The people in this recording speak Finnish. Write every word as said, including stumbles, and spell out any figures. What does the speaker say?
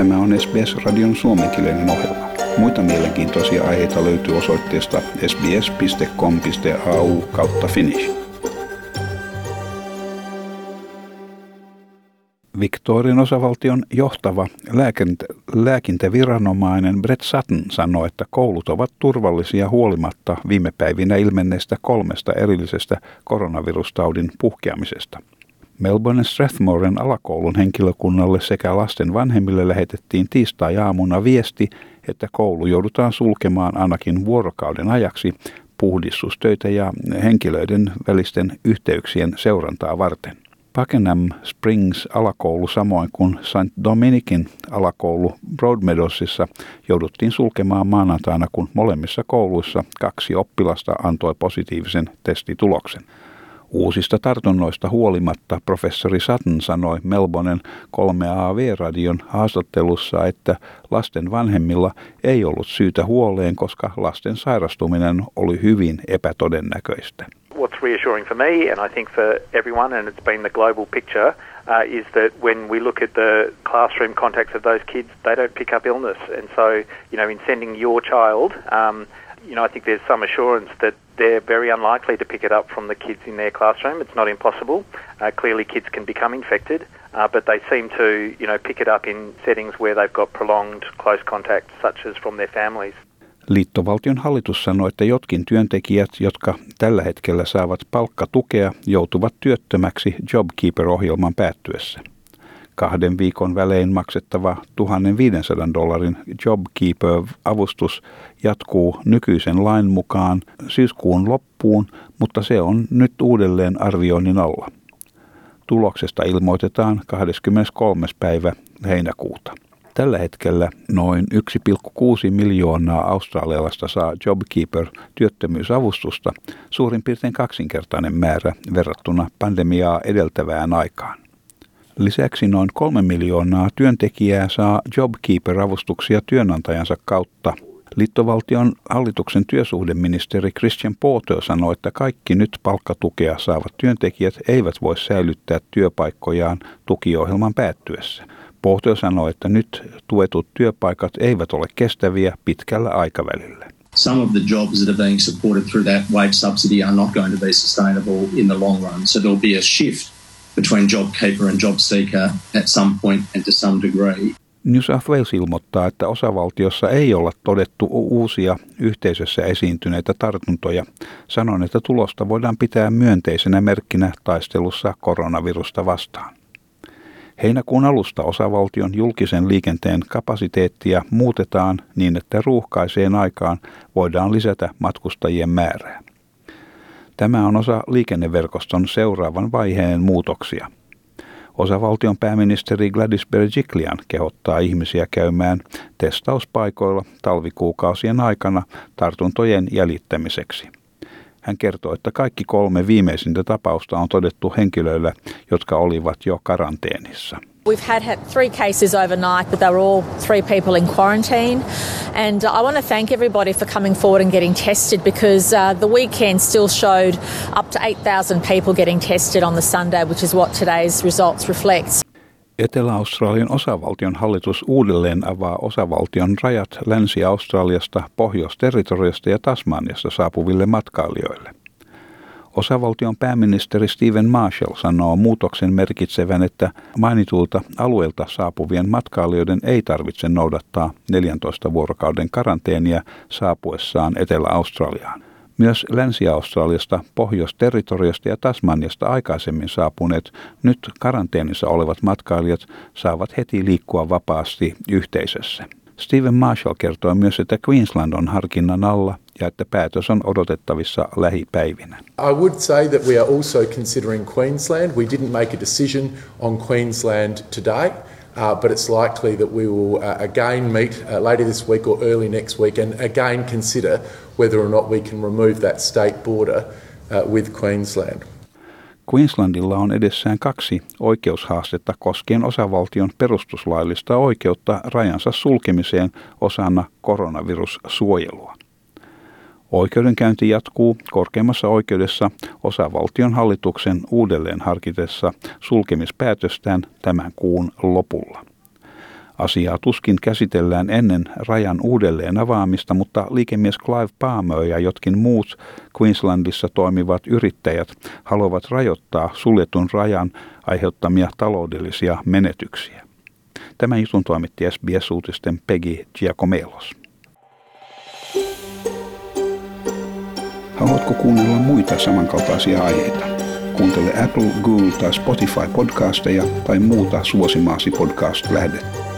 Tämä on S B S-radion suomenkielinen ohjelma. Muita mielenkiintoisia aiheita löytyy osoitteesta sbs piste com piste a u kautta finnish. Victorian osavaltion johtava lääkent- lääkintäviranomainen Brett Sutton sanoi, että koulut ovat turvallisia huolimatta viime päivinä ilmenneistä kolmesta erillisestä koronavirustaudin puhkeamisesta. Melbourne Strathmoren alakoulun henkilökunnalle sekä lasten vanhemmille lähetettiin tiistai-aamuna viesti, että koulu joudutaan sulkemaan ainakin vuorokauden ajaksi puhdistustöitä ja henkilöiden välisten yhteyksien seurantaa varten. Pakenham Springs alakoulu samoin kuin Saint Dominicin alakoulu Broadmeadousissa jouduttiin sulkemaan maanantaina, kun molemmissa kouluissa kaksi oppilasta antoi positiivisen testituloksen. Uusista tartunnoista huolimatta professori Sutton sanoi Melbournen kolme A V-radion haastattelussa, että lasten vanhemmilla ei ollut syytä huoleen, koska lasten sairastuminen oli hyvin epätodennäköistä. What's reassuring for me, and I think for everyone, and it's been the global picture, uh, is that when we look at the classroom contacts of those kids, they don't pick up illness. And so, you know, in sending your child, um, you know, I think there's some assurance that they're very unlikely to pick it up from the kids in their classroom. It's not impossible. Uh, clearly kids can become infected, uh, but they seem to, you know, pick it up in settings where they've got prolonged close contacts, such as from their families. Liittovaltion hallitus sanoi, että jotkin työntekijät, jotka tällä hetkellä saavat palkkatukea, joutuvat työttömäksi JobKeeper-ohjelman päättyessä. Kahden viikon välein maksettava tuhat viisisataa dollarin JobKeeper-avustus jatkuu nykyisen lain mukaan syyskuun loppuun, mutta se on nyt uudelleen arvioinnin alla. Tuloksesta ilmoitetaan kahdeskymmeneskolmas päivä heinäkuuta. Tällä hetkellä noin yksi pilkku kuusi miljoonaa australialaista saa JobKeeper-työttömyysavustusta, suurin piirtein kaksinkertainen määrä verrattuna pandemiaa edeltävään aikaan. Lisäksi noin kolme miljoonaa työntekijää saa JobKeeper-avustuksia työnantajansa kautta. Liittovaltion hallituksen työsuhdeministeri Christian Porter sanoi, että kaikki nyt palkkatukea saavat työntekijät eivät voi säilyttää työpaikkojaan tukiohjelman päättyessä. Porter sanoi, että nyt tuetut työpaikat eivät ole kestäviä pitkällä aikavälillä. Some of the jobs that are being supported through that wage subsidy are not going to be sustainable in the long run. So there will be a shift between JobKeeper and JobSeeker at some point and to some degree. New South Wales ilmoittaa, että osavaltiossa ei olla todettu uusia yhteisössä esiintyneitä tartuntoja. Sanon, että tulosta voidaan pitää myönteisenä merkkinä taistelussa koronavirusta vastaan. Heinäkuun alusta osavaltion julkisen liikenteen kapasiteettia muutetaan niin, että ruuhkaiseen aikaan voidaan lisätä matkustajien määrää. Tämä on osa liikenneverkoston seuraavan vaiheen muutoksia. Osavaltion pääministeri Gladys Berejiklian kehottaa ihmisiä käymään testauspaikoilla talvikuukausien aikana tartuntojen jäljittämiseksi. Hän kertoo, että kaikki kolme viimeisintä tapausta on todettu henkilöillä, jotka olivat jo karanteenissa. We've had, had three cases overnight, but they were all three people in quarantine. And I want to thank everybody for coming forward and getting tested because uh, the weekend still showed up to eight thousand people getting tested on the Sunday, which is what today's results reflects. Etelä-Australian osavaltion hallitus uudelleen avaa osavaltion rajat Länsi-Australiasta, Pohjois-territoriasta ja Tasmaniasta saapuville matkailijoille. Osavaltion pääministeri Steven Marshall sanoo muutoksen merkitsevän, että mainitulta alueelta saapuvien matkailijoiden ei tarvitse noudattaa neljäntoista vuorokauden karanteenia saapuessaan Etelä-Australiaan. Myös Länsi-Australiasta, Pohjois-territoriasta ja Tasmaniasta aikaisemmin saapuneet nyt karanteenissa olevat matkailijat saavat heti liikkua vapaasti yhteisössä. Steven Marshall kertoo myös, että Queensland on harkinnan alla ja että päätös on odotettavissa lähipäivinä. I would say that we are also considering Queensland. We didn't make a decision on Queensland today. Uh, but it's likely that we will uh, again meet uh, later this week or early next week and again consider whether or not we can remove that state border uh, with Queensland. Queenslandilla on edessään kaksi oikeushaastetta koskien osavaltion perustuslaillista oikeutta rajansa sulkemiseen osana koronavirussuojelua. Oikeudenkäynti jatkuu korkeimmassa oikeudessa osavaltion hallituksen uudelleen harkitessa sulkemispäätöstään tämän kuun lopulla. Asiaa tuskin käsitellään ennen rajan uudelleen avaamista, mutta liikemies Clive Palmer ja jotkin muut Queenslandissa toimivat yrittäjät haluavat rajoittaa suljetun rajan aiheuttamia taloudellisia menetyksiä. Tämän jutun toimitti S B S-uutisten Peggy Giacomelos. Haluatko kuunnella muita samankaltaisia aiheita? Kuuntele Apple, Google tai Spotify podcasteja tai muuta suosimaasi podcast-lähdettä.